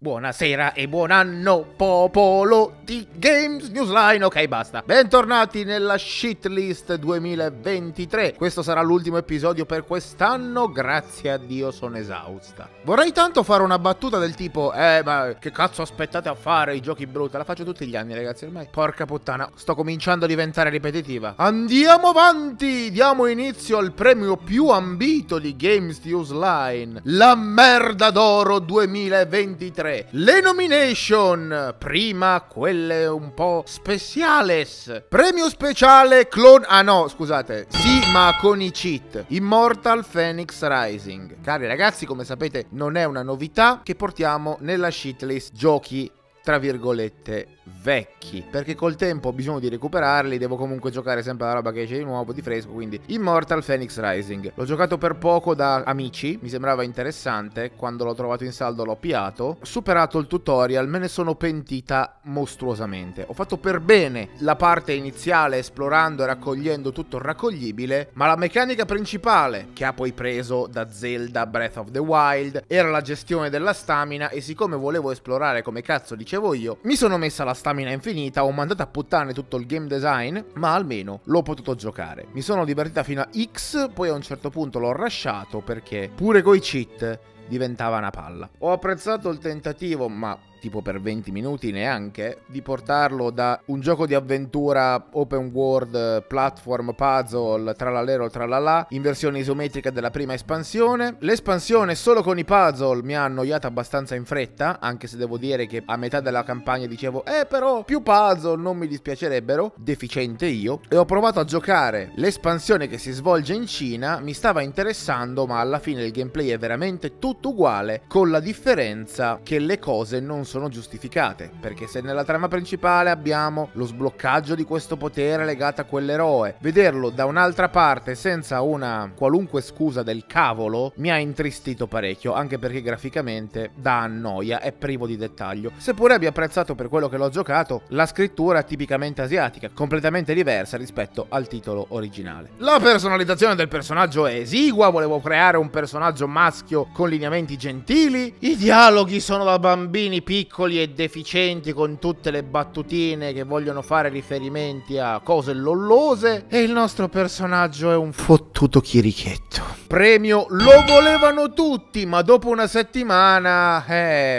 Buonasera e buon anno, popolo di Games Newsline. Ok, basta. Bentornati nella Shitlist 2023. Questo sarà l'ultimo episodio per quest'anno. Grazie a Dio sono esausta. Vorrei tanto fare una battuta del tipo ma che cazzo aspettate a fare i giochi brutti? La faccio tutti gli anni, ragazzi, ormai. Porca puttana, sto cominciando a diventare ripetitiva. Andiamo avanti. Diamo inizio al premio più ambito di Games Newsline, la merda d'oro 2023. Le nomination, prima quelle un po' speciales. Premio speciale clone, ah no scusate, sì ma con i cheat, Immortal Phoenix Rising. Cari ragazzi, come sapete non è una novità che portiamo nella shitlist giochi tra virgolette vecchi, perché col tempo ho bisogno di recuperarli, devo comunque giocare sempre alla roba che c'è di nuovo, di fresco, quindi Immortal Phoenix Rising. L'ho giocato per poco da amici, mi sembrava interessante, quando l'ho trovato in saldo l'ho piato, ho superato il tutorial, me ne sono pentita mostruosamente. Ho fatto per bene la parte iniziale esplorando e raccogliendo tutto il raccoglibile, ma la meccanica principale, che ha poi preso da Zelda Breath of the Wild, era la gestione della stamina e siccome volevo esplorare come cazzo dicevo io, mi sono messa la stamina infinita, ho mandato a puttane tutto il game design, ma almeno l'ho potuto giocare. Mi sono divertita fino a X, poi a un certo punto l'ho rushato perché pure coi cheat diventava una palla. Ho apprezzato il tentativo, ma tipo per 20 minuti neanche, di portarlo da un gioco di avventura open world, platform, puzzle, tralalero, tralala, in versione isometrica della prima espansione. L'espansione solo con i puzzle mi ha annoiato abbastanza in fretta, anche se devo dire che a metà della campagna dicevo però più puzzle non mi dispiacerebbero, deficiente io. E ho provato a giocare l'espansione che si svolge in Cina, mi stava interessando, ma alla fine il gameplay è veramente tutto uguale, con la differenza che le cose non sono giustificate, perché se nella trama principale abbiamo lo sbloccaggio di questo potere legato a quell'eroe, vederlo da un'altra parte senza una qualunque scusa del cavolo mi ha intristito parecchio, anche perché graficamente dà noia, è privo di dettaglio, seppure abbia apprezzato per quello che l'ho giocato la scrittura tipicamente asiatica, completamente diversa rispetto al titolo originale. La personalizzazione del personaggio è esigua, volevo creare un personaggio maschio con lineamenti gentili, i dialoghi sono da bambini piccoli e deficienti con tutte le battutine che vogliono fare riferimenti a cose lollose e il nostro personaggio è un fottuto chirichetto. Premio lo volevano tutti, ma dopo una settimana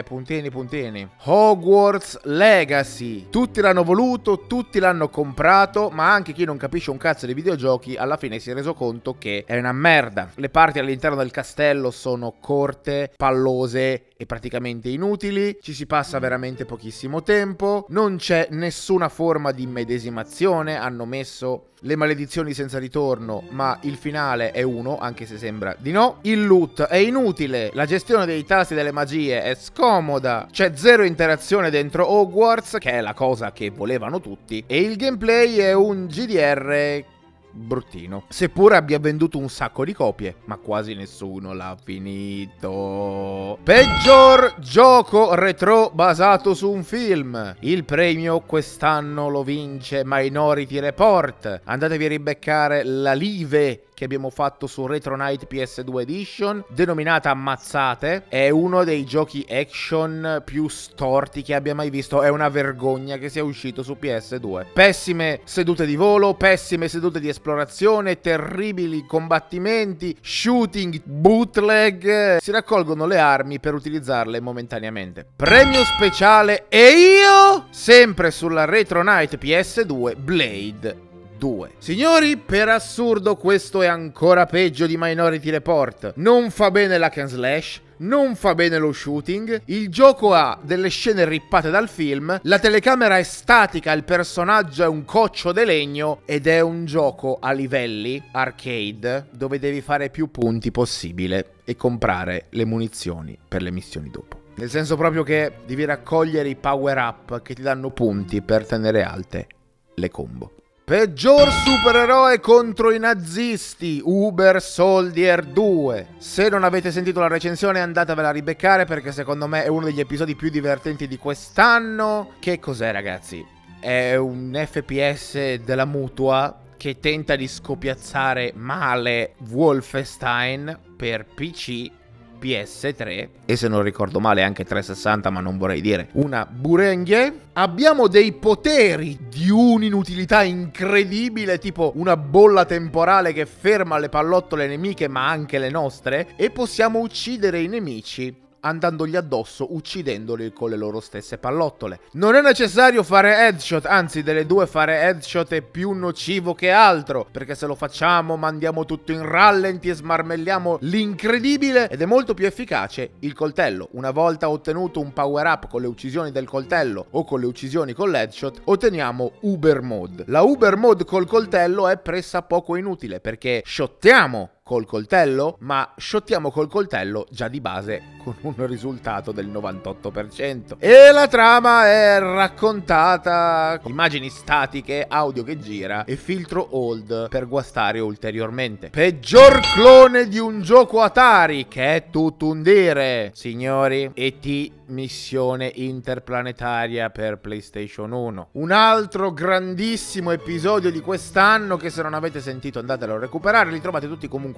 puntini. Hogwarts Legacy, tutti l'hanno voluto, tutti l'hanno comprato, ma anche chi non capisce un cazzo di videogiochi alla fine si è reso conto che è una merda. Le parti all'interno del castello sono corte, pallose e praticamente inutili, ci si passa veramente pochissimo tempo, non c'è nessuna forma di immedesimazione, hanno messo le maledizioni senza ritorno, ma il finale è uno, anche se sembra di no. Il loot è inutile, la gestione dei tasti delle magie è scomoda, c'è zero interazione dentro Hogwarts, che è la cosa che volevano tutti, e il gameplay è un GDR bruttino, seppur abbia venduto un sacco di copie, ma quasi nessuno l'ha finito. Peggior gioco retro basato su un film. Il premio quest'anno lo vince Minority Report. Andatevi a ribeccare la live che abbiamo fatto su Retro Night PS2 Edition, denominata Ammazzate. È uno dei giochi action più storti che abbia mai visto, è una vergogna che sia uscito su PS2. Pessime sedute di volo, pessime sedute di esplorazione, terribili combattimenti, shooting, bootleg, si raccolgono le armi per utilizzarle momentaneamente. Premio speciale e io, sempre sulla Retro Night PS2, Blade 2. Signori, per assurdo questo è ancora peggio di Minority Report. Non fa bene l'hack and slash, non fa bene lo shooting, il gioco ha delle scene rippate dal film, la telecamera è statica, il personaggio è un coccio di legno ed è un gioco a livelli arcade dove devi fare più punti possibile e comprare le munizioni per le missioni dopo. Nel senso proprio che devi raccogliere i power up che ti danno punti per tenere alte le combo. Peggior supereroe contro i nazisti, Uber Soldier 2. Se non avete sentito la recensione andatevela a ribeccare perché secondo me è uno degli episodi più divertenti di quest'anno. Che cos'è, ragazzi? È un FPS della Mutua che tenta di scopiazzare male Wolfenstein per PC PS3 e, se non ricordo male, anche 360, ma non vorrei dire una burenghie. Abbiamo dei poteri di un'inutilità incredibile, tipo una bolla temporale che ferma le pallottole nemiche, ma anche le nostre, e possiamo uccidere i nemici andandogli addosso, uccidendoli con le loro stesse pallottole. Non è necessario fare headshot, anzi, delle due fare headshot è più nocivo che altro, perché se lo facciamo mandiamo tutto in rallenti e smarmelliamo l'incredibile, ed è molto più efficace il coltello. Una volta ottenuto un power up con le uccisioni del coltello o con le uccisioni con l'headshot, otteniamo Uber Mode. La Uber Mode col coltello è pressappoco inutile, perché shottiamo col coltello, ma shottiamo col coltello già di base con un risultato del 98%. E la trama è raccontata con immagini statiche, audio che gira e filtro hold per guastare ulteriormente. Peggior clone di un gioco Atari, che è tutto un dire, signori. E.T. Missione interplanetaria per PlayStation 1. Un altro grandissimo episodio di quest'anno che, se non avete sentito, andatelo a recuperare, li trovate tutti comunque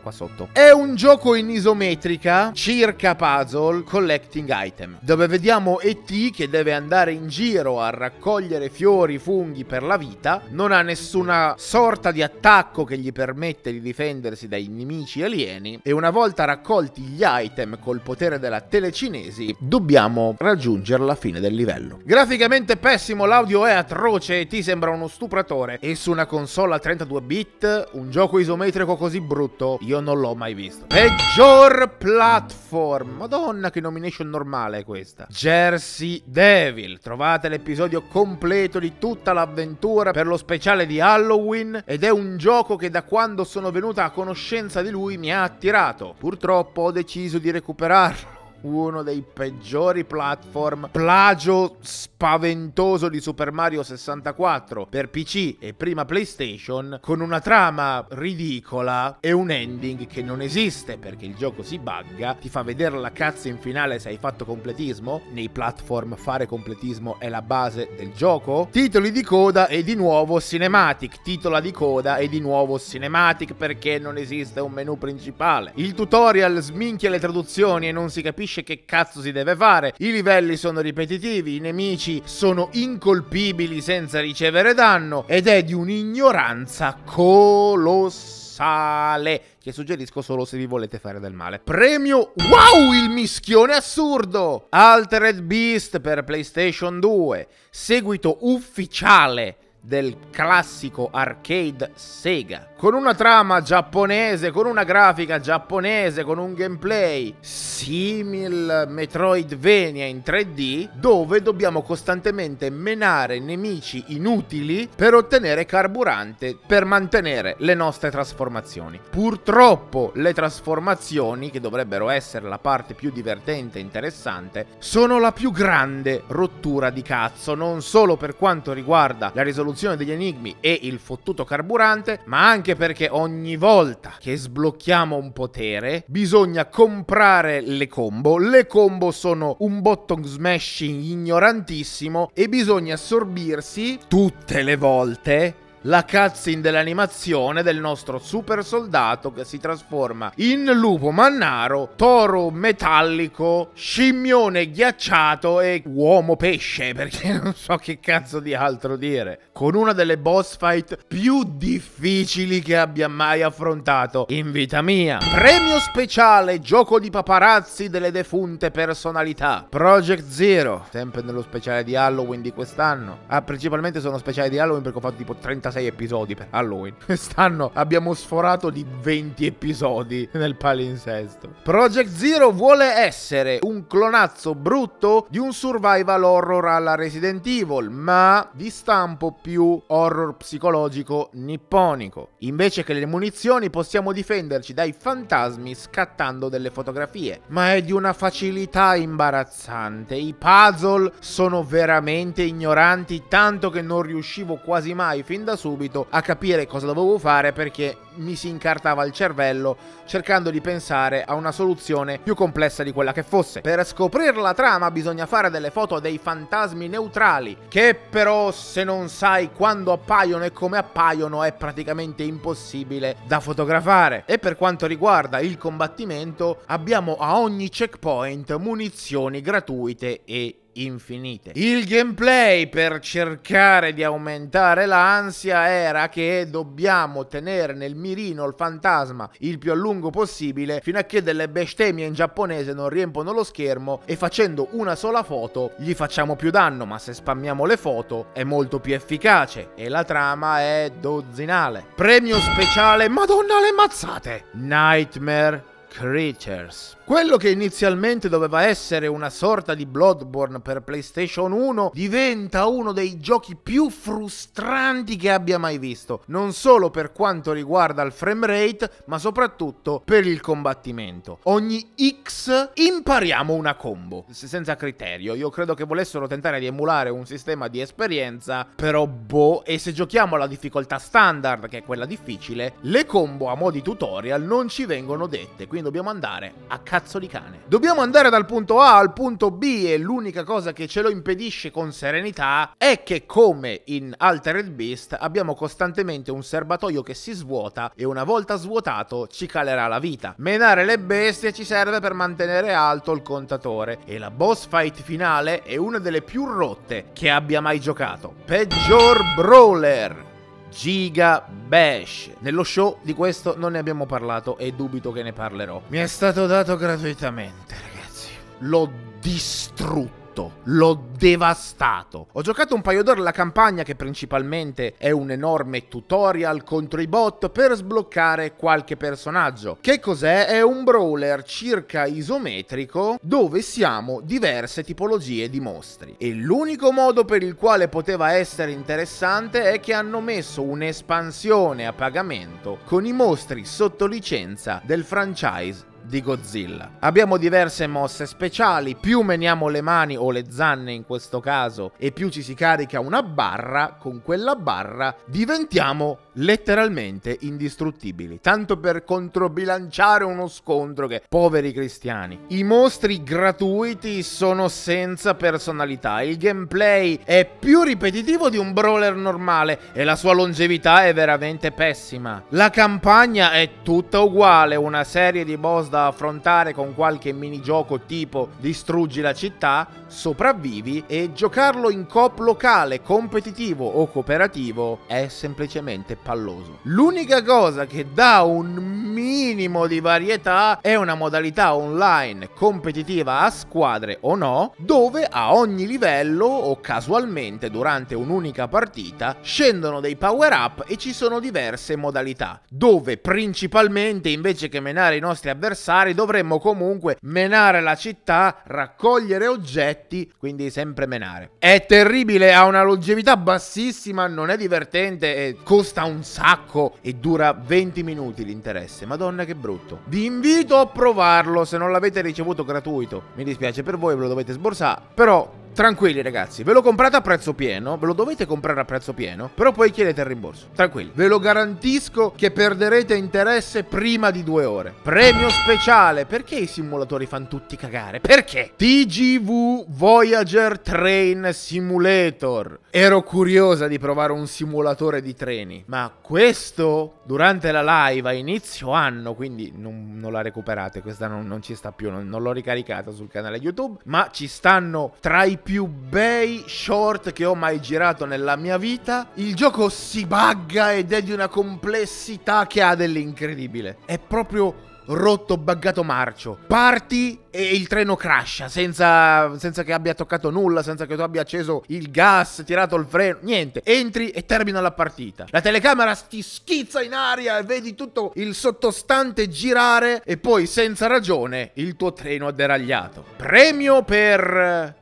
qua sotto. È un gioco in isometrica, circa puzzle, collecting item, dove vediamo E.T. che deve andare in giro a raccogliere fiori, funghi per la vita. Non ha nessuna sorta di attacco che gli permette di difendersi dai nemici alieni, e una volta raccolti gli item col potere della telecinesi dobbiamo raggiungere la fine del livello. Graficamente pessimo, l'audio è atroce e ti sembra uno stupratore, e su una console a 32 bit un gioco isometrico così brutto io non l'ho mai visto. Peggior platform, madonna che nomination normale è questa. Jersey Devil. Trovate l'episodio completo di tutta l'avventura per lo speciale di Halloween, ed è un gioco che, da quando sono venuta a conoscenza di lui, mi ha attirato. Purtroppo ho deciso di recuperarlo. Uno dei peggiori platform, plagio spaventoso di Super Mario 64 per PC e prima PlayStation, con una trama ridicola e un ending che non esiste, perché il gioco si bugga, ti fa vedere la cazzo in finale se hai fatto completismo. Nei platform fare completismo è la base del gioco. Titoli di coda e di nuovo cinematic, titola di coda e di nuovo cinematic, perché non esiste un menu principale. Il tutorial sminchia le traduzioni e non si capisce che cazzo si deve fare. I livelli sono ripetitivi, i nemici sono incolpibili senza ricevere danno, ed è di un'ignoranza colossale, che suggerisco solo se vi volete fare del male. Premio wow, il mischione assurdo! Altered Beast per PlayStation 2, seguito ufficiale del classico arcade Sega, con una trama giapponese, con una grafica giapponese, con un gameplay simil Metroidvania in 3D, dove dobbiamo costantemente menare nemici inutili per ottenere carburante per mantenere le nostre trasformazioni. Purtroppo le trasformazioni, che dovrebbero essere la parte più divertente e interessante, sono la più grande rottura di cazzo, non solo per quanto riguarda la risoluzione degli enigmi e il fottuto carburante, ma anche perché ogni volta che sblocchiamo un potere bisogna comprare le combo. Le combo sono un button smashing ignorantissimo, e bisogna assorbirsi tutte le volte la cutscene dell'animazione del nostro super soldato che si trasforma in lupo mannaro, toro metallico, scimmione ghiacciato e uomo pesce, perché non so che cazzo di altro dire. Con una delle boss fight più difficili che abbia mai affrontato in vita mia. Premio speciale gioco di paparazzi delle defunte personalità. Project Zero, sempre nello speciale di Halloween di quest'anno. Ah, principalmente sono speciali di Halloween perché ho fatto tipo 36 episodi per Halloween. Quest'anno abbiamo sforato di 20 episodi nel palinsesto. Project Zero vuole essere un clonazzo brutto di un survival horror alla Resident Evil, ma di stampo più horror psicologico nipponico. Invece che le munizioni possiamo difenderci dai fantasmi scattando delle fotografie, ma è di una facilità imbarazzante. I puzzle sono veramente ignoranti, tanto che non riuscivo quasi mai fin da subito a capire cosa dovevo fare, perché mi si incartava il cervello cercando di pensare a una soluzione più complessa di quella che fosse. Per scoprire la trama bisogna fare delle foto dei fantasmi neutrali, che però se non sai quando appaiono e come appaiono è praticamente impossibile da fotografare. E per quanto riguarda il combattimento, abbiamo a ogni checkpoint munizioni gratuite e infinite. Il gameplay, per cercare di aumentare l'ansia, era che dobbiamo tenere nel mirino il fantasma il più a lungo possibile, fino a che delle bestemmie in giapponese non riempono lo schermo e facendo una sola foto gli facciamo più danno, ma se spammiamo le foto è molto più efficace. E la trama è dozzinale. Premio speciale, madonna le mazzate, Nightmare Creatures. Quello che inizialmente doveva essere una sorta di Bloodborne per PlayStation 1 diventa uno dei giochi più frustranti che abbia mai visto, non solo per quanto riguarda il frame rate, ma soprattutto per il combattimento. Ogni X impariamo una combo, senza criterio. Io credo che volessero tentare di emulare un sistema di esperienza, però boh, e se giochiamo alla difficoltà standard, che è quella difficile, le combo a mo' di tutorial non ci vengono dette, quindi dobbiamo andare a cazzo di cane. Dobbiamo andare dal punto A al punto B e l'unica cosa che ce lo impedisce con serenità è che, come in Altered Beast, abbiamo costantemente un serbatoio che si svuota e una volta svuotato ci calerà la vita. Menare le bestie ci serve per mantenere alto il contatore e la boss fight finale è una delle più rotte che abbia mai giocato. Peggior brawler, Giga Bash. Nello show di questo non ne abbiamo parlato e dubito che ne parlerò. Mi è stato dato gratuitamente, ragazzi. L'ho distrutto, l'ho devastato. Ho giocato un paio d'ore la campagna, che principalmente è un enorme tutorial contro i bot per sbloccare qualche personaggio. Che cos'è? È un brawler circa isometrico dove siamo diverse tipologie di mostri. E l'unico modo per il quale poteva essere interessante è che hanno messo un'espansione a pagamento con i mostri sotto licenza del franchise di Godzilla. Abbiamo diverse mosse speciali, più meniamo le mani o le zanne in questo caso e più ci si carica una barra, con quella barra diventiamo letteralmente indistruttibili, tanto per controbilanciare uno scontro che, poveri cristiani. I mostri gratuiti sono senza personalità, il gameplay è più ripetitivo di un brawler normale e la sua longevità è veramente pessima. La campagna è tutta uguale, una serie di boss da affrontare con qualche minigioco tipo distruggi la città, sopravvivi, e giocarlo in coop locale, competitivo o cooperativo è semplicemente palloso. L'unica cosa che dà un minimo di varietà è una modalità online competitiva a squadre o no, dove a ogni livello o casualmente durante un'unica partita scendono dei power up e ci sono diverse modalità, dove principalmente invece che menare i nostri avversari dovremmo comunque menare la città, raccogliere oggetti, quindi sempre menare. È terribile, ha una longevità bassissima, non è divertente e costa un sacco e dura 20 minuti l'interesse. Madonna che brutto. Vi invito a provarlo se non l'avete ricevuto gratuito. Mi dispiace per voi, ve lo dovete sborsare, però tranquilli ragazzi, ve lo comprate a prezzo pieno, ve lo dovete comprare a prezzo pieno, però poi chiedete il rimborso, tranquilli. Ve lo garantisco che perderete interesse prima di 2 ore. Premio speciale, perché i simulatori fanno tutti cagare? Perché? TGV Voyager Train Simulator. Ero curiosa di provare un simulatore di treni, ma questo durante la live a inizio anno, quindi non la recuperate, questa non ci sta più, non l'ho ricaricata sul canale YouTube, ma ci stanno tra i più bei short che ho mai girato nella mia vita. Il gioco si bugga ed è di una complessità che ha dell'incredibile. È proprio rotto, buggato marcio. Parti e il treno crasha senza che abbia toccato nulla, senza che tu abbia acceso il gas, tirato il freno, niente. Entri e termina la partita. La telecamera ti schizza in aria e vedi tutto il sottostante girare e poi senza ragione il tuo treno ha deragliato. Premio per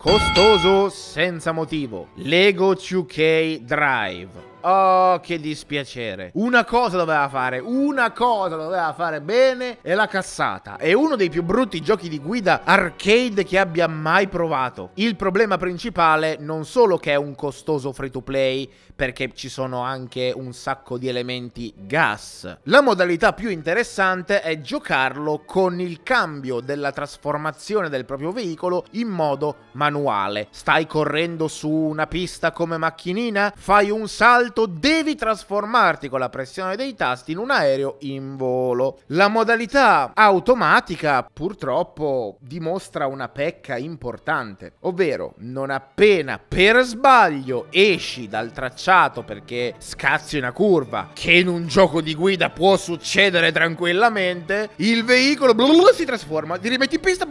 costoso senza motivo, Lego 2K Drive. Oh, che dispiacere. Una cosa doveva fare, bene e l'ha cassata. È uno dei più brutti giochi di guida arcade che abbia mai provato. Il problema principale non solo che è un costoso free to play, perché ci sono anche un sacco di elementi gas. La modalità più interessante è giocarlo con il cambio della trasformazione del proprio veicolo in modo manuale. Stai correndo su una pista come macchinina, fai un salto, devi trasformarti con la pressione dei tasti in un aereo in volo. La modalità automatica purtroppo dimostra una pecca importante, ovvero non appena per sbaglio esci dal tracciato perché scazzi una curva, che in un gioco di guida può succedere tranquillamente, il veicolo si trasforma, ti rimetti in pista,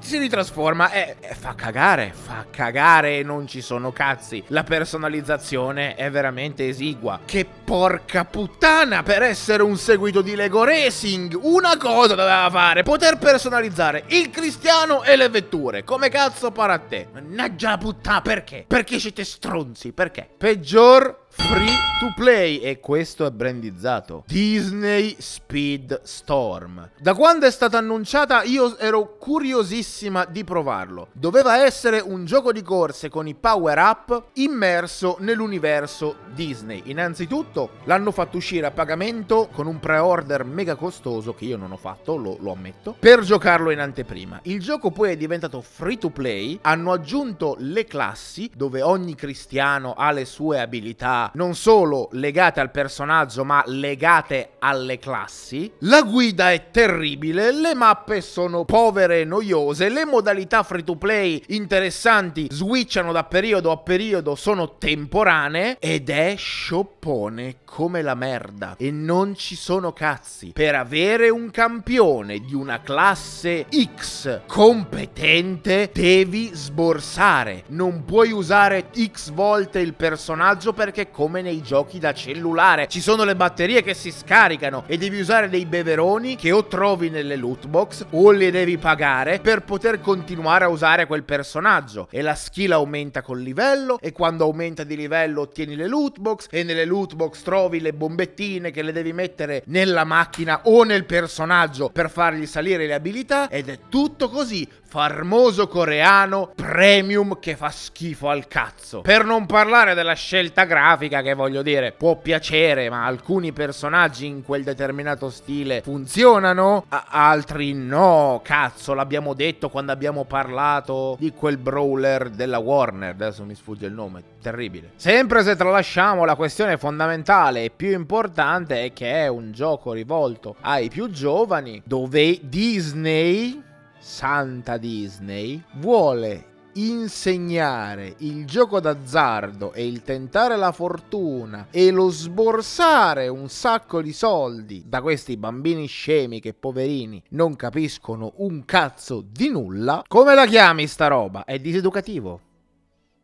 si ritrasforma e fa cagare, non ci sono cazzi. La personalizzazione è veramente esigua. Che porca puttana, per essere un seguito di Lego Racing, una cosa doveva fare: poter personalizzare il cristiano e le vetture. Come cazzo para te? Mannaggia la puttana, perché? Perché siete stronzi, perché? Peggior free to play, e questo è brandizzato Disney Speedstorm. Da quando è stata annunciata io ero curiosissima di provarlo. Doveva essere un gioco di corse con i power up immerso nell'universo Disney. Innanzitutto l'hanno fatto uscire a pagamento con un pre-order mega costoso che io non ho fatto, lo ammetto, per giocarlo in anteprima. Il gioco poi è diventato free to play, hanno aggiunto le classi dove ogni cristiano ha le sue abilità non solo legate al personaggio ma legate alle classi. La guida è terribile, le mappe sono povere e noiose, le modalità free to play interessanti switchano da periodo a periodo, sono temporanee ed è scioppone come la merda e non ci sono cazzi. Per avere un campione di una classe X competente devi sborsare, non puoi usare X volte il personaggio perché come nei giochi da cellulare ci sono le batterie che si scaricano e devi usare dei beveroni che o trovi nelle loot box o le devi pagare per poter continuare a usare quel personaggio. E la skill aumenta col livello e quando aumenta di livello ottieni le loot box e nelle loot box trovi le bombettine che le devi mettere nella macchina o nel personaggio per fargli salire le abilità ed è tutto così. Famoso coreano premium che fa schifo al cazzo. Per non parlare della scelta grafica che, voglio dire, può piacere, ma alcuni personaggi in quel determinato stile funzionano, altri no. Cazzo, l'abbiamo detto quando abbiamo parlato di quel brawler della Warner, adesso mi sfugge il nome, terribile. Sempre se tralasciamo la questione fondamentale e più importante, è che è un gioco rivolto ai più giovani, dove Disney, santa Disney, vuole insegnare il gioco d'azzardo e il tentare la fortuna e lo sborsare un sacco di soldi da questi bambini scemi che, poverini, non capiscono un cazzo di nulla. Come la chiami sta roba? È diseducativo.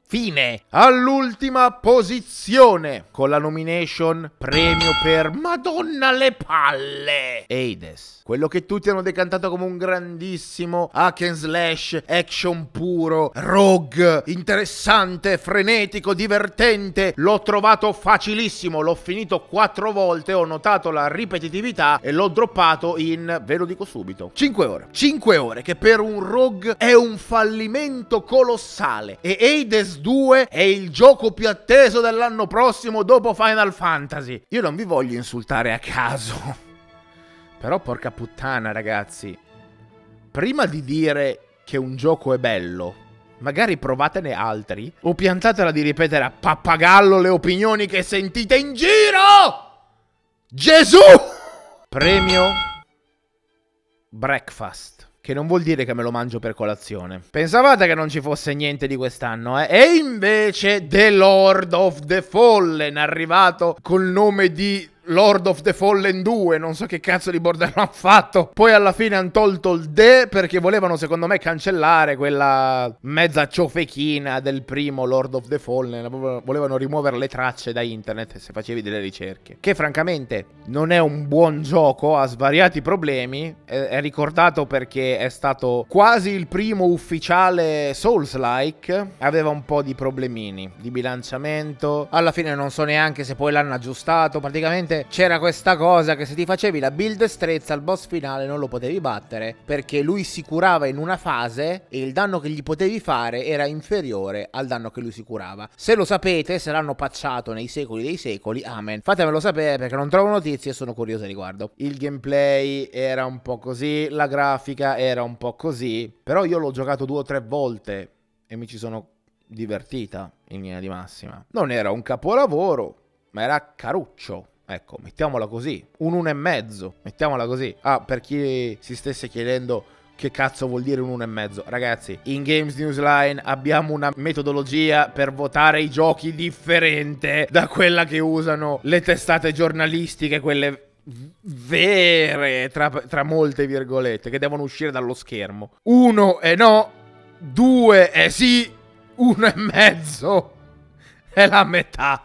Fine. All'ultima posizione, con la nomination premio per Madonna le palle, Hades, quello che tutti hanno decantato come un grandissimo hack and slash, action puro, rogue, interessante, frenetico, divertente. L'ho trovato facilissimo, l'ho finito 4 volte, ho notato la ripetitività e l'ho droppato in, ve lo dico subito, 5 ore. 5 ore che per un rogue è un fallimento colossale. E Hades 2 è il gioco più atteso dell'anno prossimo dopo Final Fantasy. Io non vi voglio insultare a caso, però porca puttana ragazzi, prima di dire che un gioco è bello, magari provatene altri o piantatela di ripetere a pappagallo le opinioni che sentite in giro. Gesù! Premio breakfast, che non vuol dire che me lo mangio per colazione. Pensavate che non ci fosse niente di quest'anno, eh? E invece The Lord of the Fallen, arrivato col nome di Lord of the Fallen 2, non so che cazzo di bordello hanno fatto. Poi alla fine hanno tolto il D perché volevano secondo me cancellare quella mezza ciofechina del primo Lord of the Fallen. Volevano rimuovere le tracce da internet se facevi delle ricerche. Che francamente non è un buon gioco, ha svariati problemi. È ricordato perché è stato quasi il primo ufficiale Souls-like. Aveva un po' di problemini di bilanciamento. Alla fine non so neanche se poi l'hanno aggiustato. Praticamente c'era questa cosa che se ti facevi la build strezza al boss finale non lo potevi battere, perché lui si curava in una fase e il danno che gli potevi fare era inferiore al danno che lui si curava. Se lo sapete, se l'hanno patchato nei secoli dei secoli, amen, fatemelo sapere perché non trovo notizie e sono curioso al riguardo. Il gameplay era un po' così, la grafica era un po' così, però io l'ho giocato 2 o 3 volte e mi ci sono divertita in linea di massima. Non era un capolavoro, ma era caruccio. Ecco, mettiamola così, un 1,5, mettiamola così. Ah, per chi si stesse chiedendo che cazzo vuol dire un 1,5? Ragazzi, in Games Newsline abbiamo una metodologia per votare i giochi differente da quella che usano le testate giornalistiche, quelle vere, tra molte virgolette, che devono uscire dallo schermo. 1 è no, 2 è sì, 1,5 è la metà.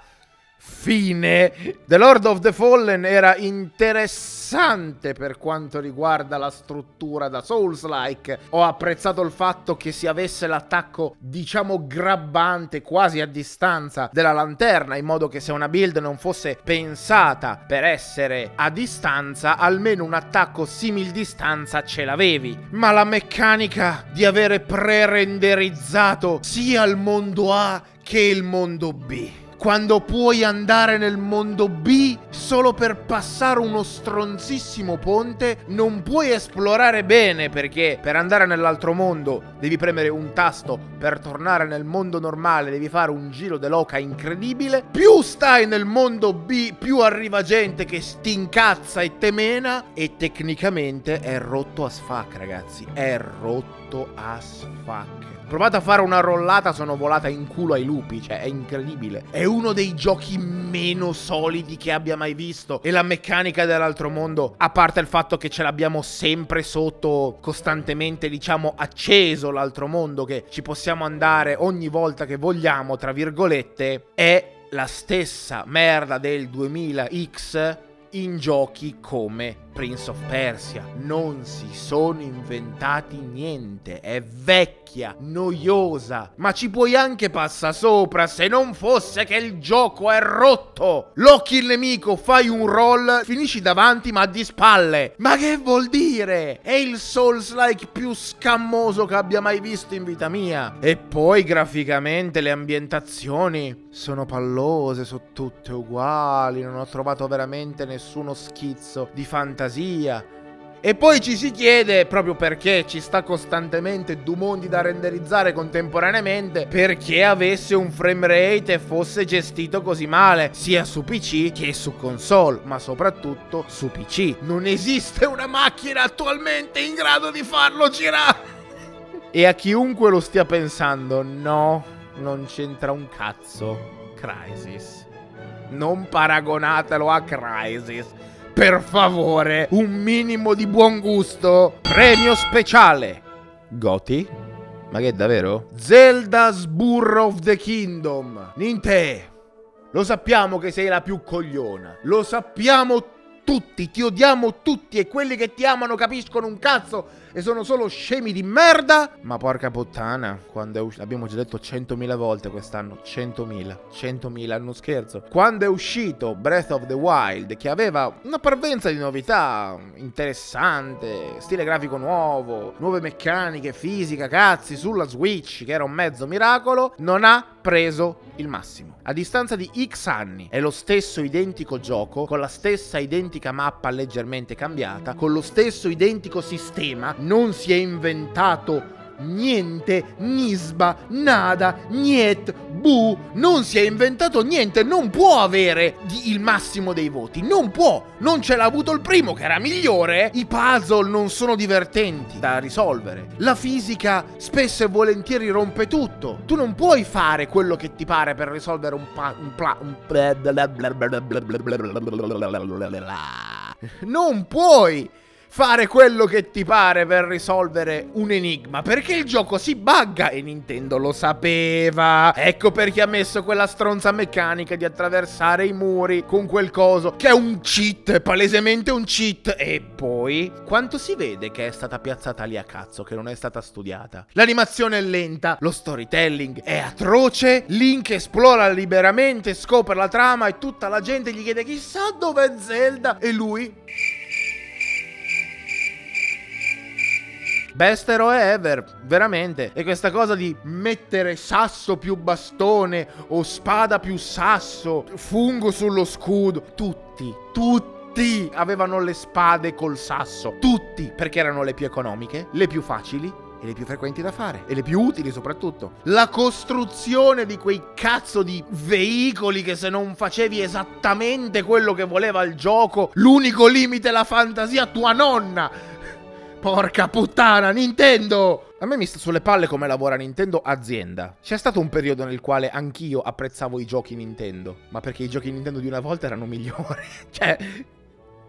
Fine. The Lord of the Fallen era interessante per quanto riguarda la struttura da Souls-like. Ho apprezzato il fatto che si avesse l'attacco, diciamo, grabbante quasi a distanza della lanterna, in modo che se una build non fosse pensata per essere a distanza, almeno un attacco simil distanza ce l'avevi. Ma la meccanica di avere pre-renderizzato sia il mondo A che il mondo B, quando puoi andare nel mondo B solo per passare uno stronzissimo ponte, non puoi esplorare bene perché per andare nell'altro mondo devi premere un tasto, per tornare nel mondo normale devi fare un giro dell'oca incredibile. Più stai nel mondo B, più arriva gente che stincazza e temena, e tecnicamente è rotto as fuck, ragazzi, è rotto as fuck. Provate a fare una rollata, sono volata in culo ai lupi, cioè è incredibile. È uno dei giochi meno solidi che abbia mai visto, e la meccanica dell'altro mondo, a parte il fatto che ce l'abbiamo sempre sotto, costantemente, diciamo, acceso l'altro mondo, che ci possiamo andare ogni volta che vogliamo, tra virgolette, è la stessa merda del 2000X in giochi come Prince of Persia. Non si sono inventati niente, è vecchia, noiosa, ma ci puoi anche passa sopra se non fosse che il gioco è rotto. Locchi il nemico, fai un roll, finisci davanti ma di spalle. Ma che vuol dire? È il Souls-like più scammoso che abbia mai visto in vita mia. E poi graficamente le ambientazioni sono pallose, sono tutte uguali, non ho trovato veramente nessuno schizzo di fantasia. E poi ci si chiede, proprio perché ci sta costantemente due mondi da renderizzare contemporaneamente, perché avesse un frame rate e fosse gestito così male, sia su PC che su console, ma soprattutto su PC. Non esiste una macchina attualmente in grado di farlo girare. E a chiunque lo stia pensando, no, non c'entra un cazzo Crysis. Non paragonatelo a Crysis, per favore, un minimo di buon gusto. Premio speciale Goti? Ma che è davvero? Zelda's Breath of the Kingdom. Nintè, lo sappiamo che sei la più cogliona, lo sappiamo tutti, ti odiamo tutti, e quelli che ti amano capiscono un cazzo e sono solo scemi di merda. Ma porca puttana, quando è uscito, l'abbiamo già detto 100.000 volte quest'anno, 100.000, non scherzo. Quando è uscito Breath of the Wild, che aveva una parvenza di novità interessante, stile grafico nuovo, nuove meccaniche, fisica, cazzi, sulla Switch, che era un mezzo miracolo, non ha preso il massimo. A distanza di X anni è lo stesso identico gioco, con la stessa identica mappa leggermente cambiata, con lo stesso identico sistema. Non si è inventato niente, nisba, nada, niet, bu, non si è inventato niente, non può avere il massimo dei voti, non può, non ce l'ha avuto il primo che era migliore, i puzzle non sono divertenti da risolvere, la fisica spesso e volentieri rompe tutto, tu non puoi fare quello che ti pare per risolvere non puoi fare quello che ti pare per risolvere un enigma, perché il gioco si bugga e Nintendo lo sapeva. Ecco perché ha messo quella stronza meccanica di attraversare i muri con quel coso, che è un cheat, palesemente un cheat. E poi, quanto si vede che è stata piazzata lì a cazzo, che non è stata studiata. L'animazione è lenta, lo storytelling è atroce, Link esplora liberamente, scopre la trama e tutta la gente gli chiede chissà dov'è Zelda, e lui... Best eroe ever, veramente. E questa cosa di mettere sasso più bastone o spada più sasso, fungo sullo scudo, tutti avevano le spade col sasso, tutti, perché erano le più economiche, le più facili e le più frequenti da fare e le più utili soprattutto. La costruzione di quei cazzo di veicoli che se non facevi esattamente quello che voleva il gioco, l'unico limite è la fantasia tua nonna. Porca puttana, Nintendo! A me mi sta sulle palle come lavora Nintendo azienda. C'è stato un periodo nel quale anch'io apprezzavo i giochi Nintendo, ma perché i giochi Nintendo di una volta erano migliori. Cioè...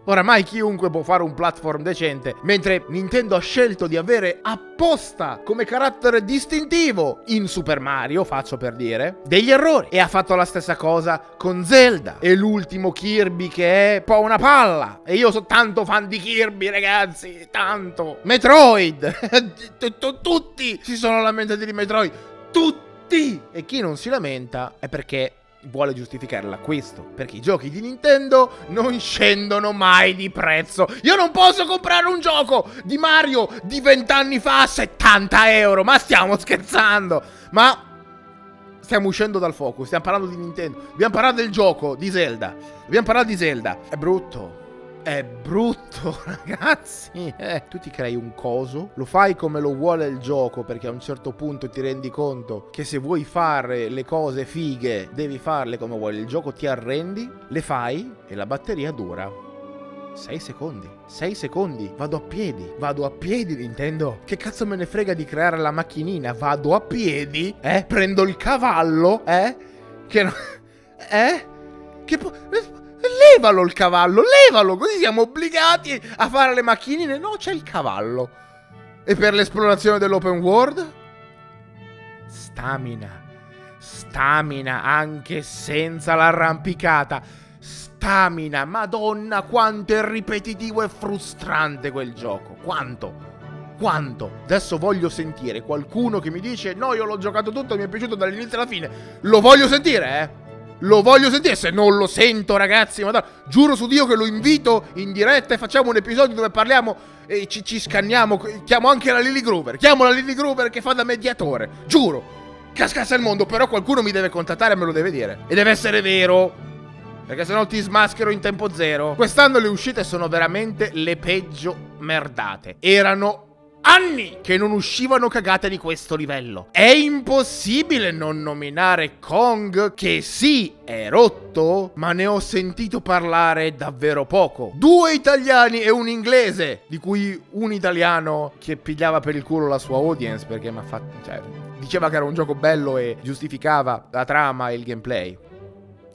oramai chiunque può fare un platform decente, mentre Nintendo ha scelto di avere apposta come carattere distintivo in Super Mario, faccio per dire, degli errori. E ha fatto la stessa cosa con Zelda e l'ultimo Kirby, che è un po' una palla. E io sono tanto fan di Kirby, ragazzi, tanto. Metroid, tutti si sono lamentati di Metroid, tutti. E chi non si lamenta è perché... vuole giustificare l'acquisto, perché i giochi di Nintendo non scendono mai di prezzo. Io non posso comprare un gioco di Mario di 20 anni fa a 70 euro, ma stiamo scherzando. Ma stiamo uscendo dal focus, stiamo parlando di Nintendo, abbiamo parlato del gioco di Zelda, abbiamo parlato di Zelda. È brutto, è brutto, ragazzi. Tu ti crei un coso, lo fai come lo vuole il gioco, perché a un certo punto ti rendi conto che se vuoi fare le cose fighe devi farle come vuole il gioco, ti arrendi, le fai e la batteria dura 6 secondi. Vado a piedi Nintendo, che cazzo me ne frega di creare la macchinina, vado a piedi, prendo il cavallo, levalo il cavallo, levalo, così siamo obbligati a fare le macchinine. No, c'è il cavallo. E per l'esplorazione dell'open world? Stamina, anche senza l'arrampicata. Stamina, madonna, quanto è ripetitivo e frustrante quel gioco. Quanto? Adesso voglio sentire qualcuno che mi dice no, io l'ho giocato tutto, mi è piaciuto dall'inizio alla fine. Lo voglio sentire, Lo voglio sentire, se non lo sento, ragazzi, madonna, giuro su Dio che lo invito in diretta e facciamo un episodio dove parliamo e ci scanniamo, chiamo anche la Lily Groover, che fa da mediatore, giuro, cascasse il mondo, però qualcuno mi deve contattare e me lo deve dire, e deve essere vero, perché sennò ti smaschero in tempo zero. Quest'anno le uscite sono veramente le peggio merdate, erano... anni che non uscivano cagate di questo livello. È impossibile non nominare Kong, che sì, è rotto, ma ne ho sentito parlare davvero poco. 2 italiani e un inglese, di cui un italiano che pigliava per il culo la sua audience, perché mi ha fatto... cioè, diceva che era un gioco bello e giustificava la trama e il gameplay.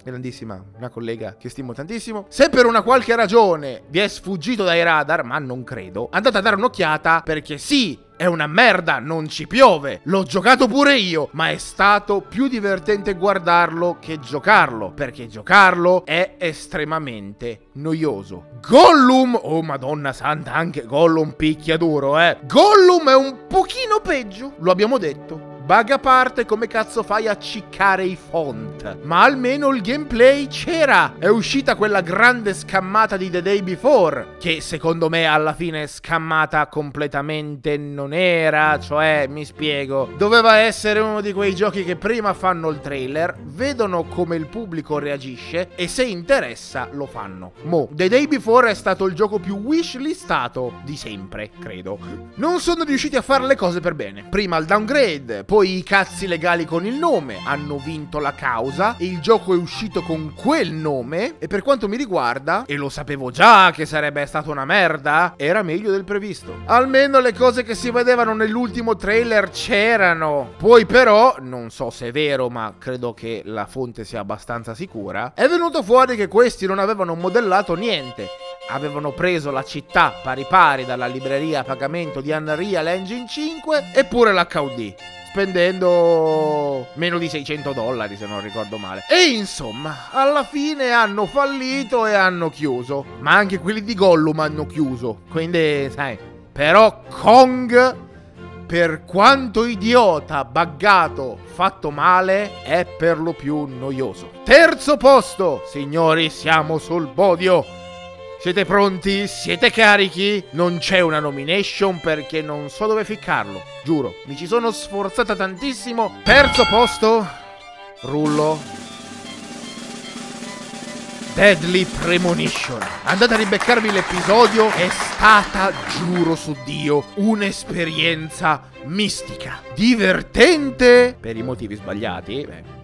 Grandissima, una collega che stimo tantissimo. Se per una qualche ragione vi è sfuggito dai radar, ma non credo, andate a dare un'occhiata, perché sì, è una merda, non ci piove. L'ho giocato pure io, ma è stato più divertente guardarlo che giocarlo, perché giocarlo è estremamente noioso. Gollum, oh madonna santa, anche Gollum picchia duro, Gollum è un pochino peggio, lo abbiamo detto. Bug a parte, come cazzo fai a ciccare i font? Ma almeno il gameplay c'era. È uscita quella grande scammata di The Day Before, che secondo me alla fine scammata completamente non era. Cioè, mi spiego, doveva essere uno di quei giochi che prima fanno il trailer, vedono come il pubblico reagisce e se interessa lo fanno. Mo, The Day Before è stato il gioco più wishlistato di sempre, credo. Non sono riusciti a fare le cose per bene. Prima il downgrade, poi i cazzi legali con il nome. Hanno vinto la causa e il gioco è uscito con quel nome. E per quanto mi riguarda, e lo sapevo già che sarebbe stata una merda, era meglio del previsto. Almeno le cose che si vedevano nell'ultimo trailer c'erano. Poi però, non so se è vero, ma credo che la fonte sia abbastanza sicura, è venuto fuori che questi non avevano modellato niente. Avevano preso la città pari pari dalla libreria a pagamento di Unreal Engine 5 e pure l'HUD, spendendo meno di $600 se non ricordo male. E insomma, alla fine hanno fallito e hanno chiuso. Ma anche quelli di Gollum hanno chiuso, quindi sai. Però Kong, per quanto idiota, buggato, fatto male, è per lo più noioso. Terzo posto, signori, siamo sul podio. Siete pronti? Siete carichi? Non c'è una nomination perché non so dove ficcarlo, giuro. Mi ci sono sforzata tantissimo. Terzo posto, rullo, Deadly Premonition. Andate a ribeccarvi l'episodio, è stata, giuro su Dio, un'esperienza mistica. Divertente per i motivi sbagliati, beh,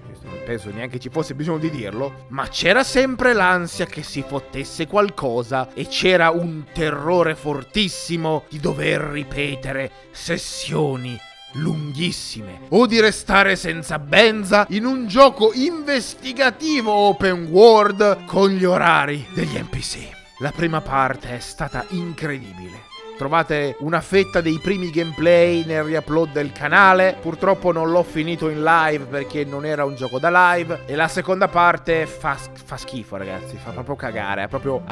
penso neanche ci fosse bisogno di dirlo, ma c'era sempre l'ansia che si fottesse qualcosa e c'era un terrore fortissimo di dover ripetere sessioni lunghissime o di restare senza benza in un gioco investigativo open world con gli orari degli NPC. La prima parte è stata incredibile. Trovate una fetta dei primi gameplay nel riupload del canale. Purtroppo non l'ho finito in live perché non era un gioco da live. E la seconda parte fa schifo, ragazzi. Fa proprio cagare. Ha proprio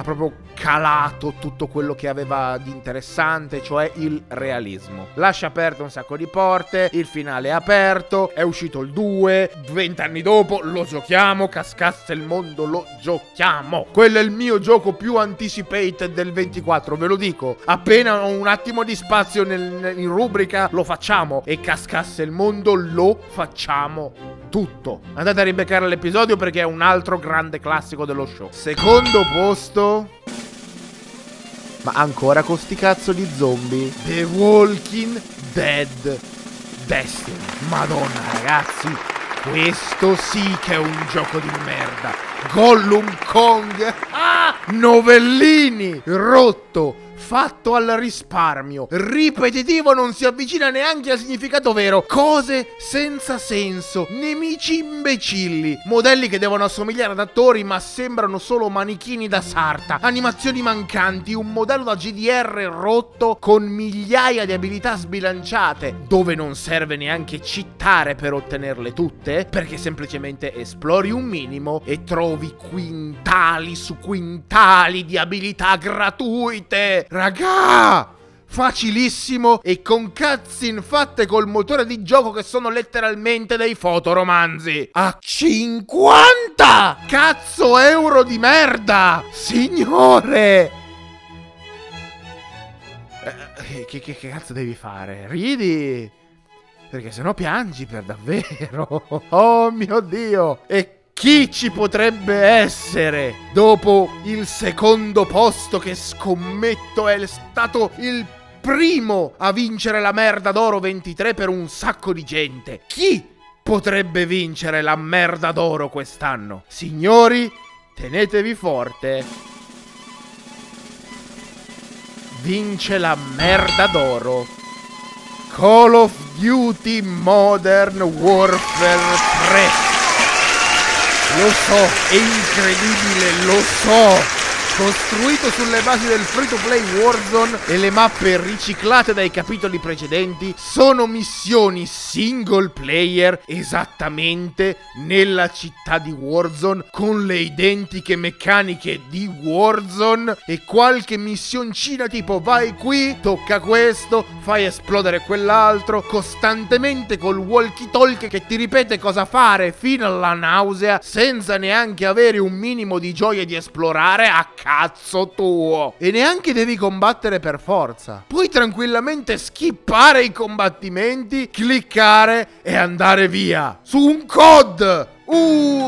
calato tutto quello che aveva di interessante, cioè il realismo. Lascia aperte un sacco di porte. Il finale è aperto. È uscito il 2. 20 anni dopo lo giochiamo. Cascasse il mondo, lo giochiamo. Quello è il mio gioco più anticipated del 24, ve lo dico. Appena un attimo di spazio in rubrica lo facciamo, e cascasse il mondo lo facciamo tutto. Andate a ribeccare l'episodio perché è un altro grande classico dello show. Secondo posto, ma ancora con sti cazzo di zombie, The Walking Dead Destiny. Madonna ragazzi, questo sì che è un gioco di merda. Gollum, Kong, novellini, rotto, fatto al risparmio, ripetitivo, non si avvicina neanche al significato vero, cose senza senso, nemici imbecilli, modelli che devono assomigliare ad attori ma sembrano solo manichini da sarta, animazioni mancanti, un modello da GDR rotto con migliaia di abilità sbilanciate, dove non serve neanche cheatare per ottenerle tutte, perché semplicemente esplori un minimo e trovi quintali su quintali di abilità gratuite. Raga, facilissimo e con cutscene fatte col motore di gioco che sono letteralmente dei fotoromanzi. A 50 cazzo euro di merda, signore! Che cazzo devi fare? Ridi? Perché sennò piangi per davvero. Oh mio Dio! E chi ci potrebbe essere dopo il secondo posto, che scommetto è stato il primo a vincere la merda d'oro 23 per un sacco di gente? Chi potrebbe vincere la merda d'oro quest'anno? Signori, tenetevi forte. Vince la merda d'oro Call of Duty Modern Warfare 3. Lo so, è incredibile, lo so, costruito sulle basi del free-to-play Warzone e le mappe riciclate dai capitoli precedenti, sono missioni single player esattamente nella città di Warzone, con le identiche meccaniche di Warzone e qualche missioncina tipo vai qui, tocca questo, fai esplodere quell'altro, costantemente col walkie talkie che ti ripete cosa fare fino alla nausea, senza neanche avere un minimo di gioia di esplorare a cazzo tuo. E neanche devi combattere per forza, puoi tranquillamente skippare i combattimenti, cliccare e andare via su un COD.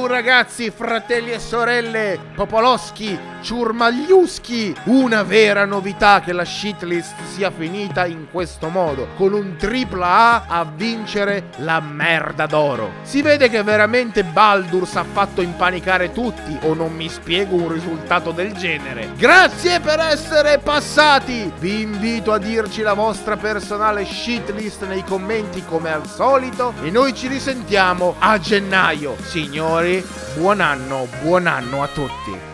Ragazzi, fratelli e sorelle, popoloschi, ciurmagliuschi, una vera novità che la shitlist sia finita in questo modo, con un AAA a vincere la merda d'oro. Si vede che veramente Baldur's ha fatto impanicare tutti, o non mi spiego un risultato del genere. Grazie per essere passati! Vi invito a dirci la vostra personale shitlist nei commenti come al solito e noi ci risentiamo a gennaio. Signori, buon anno a tutti.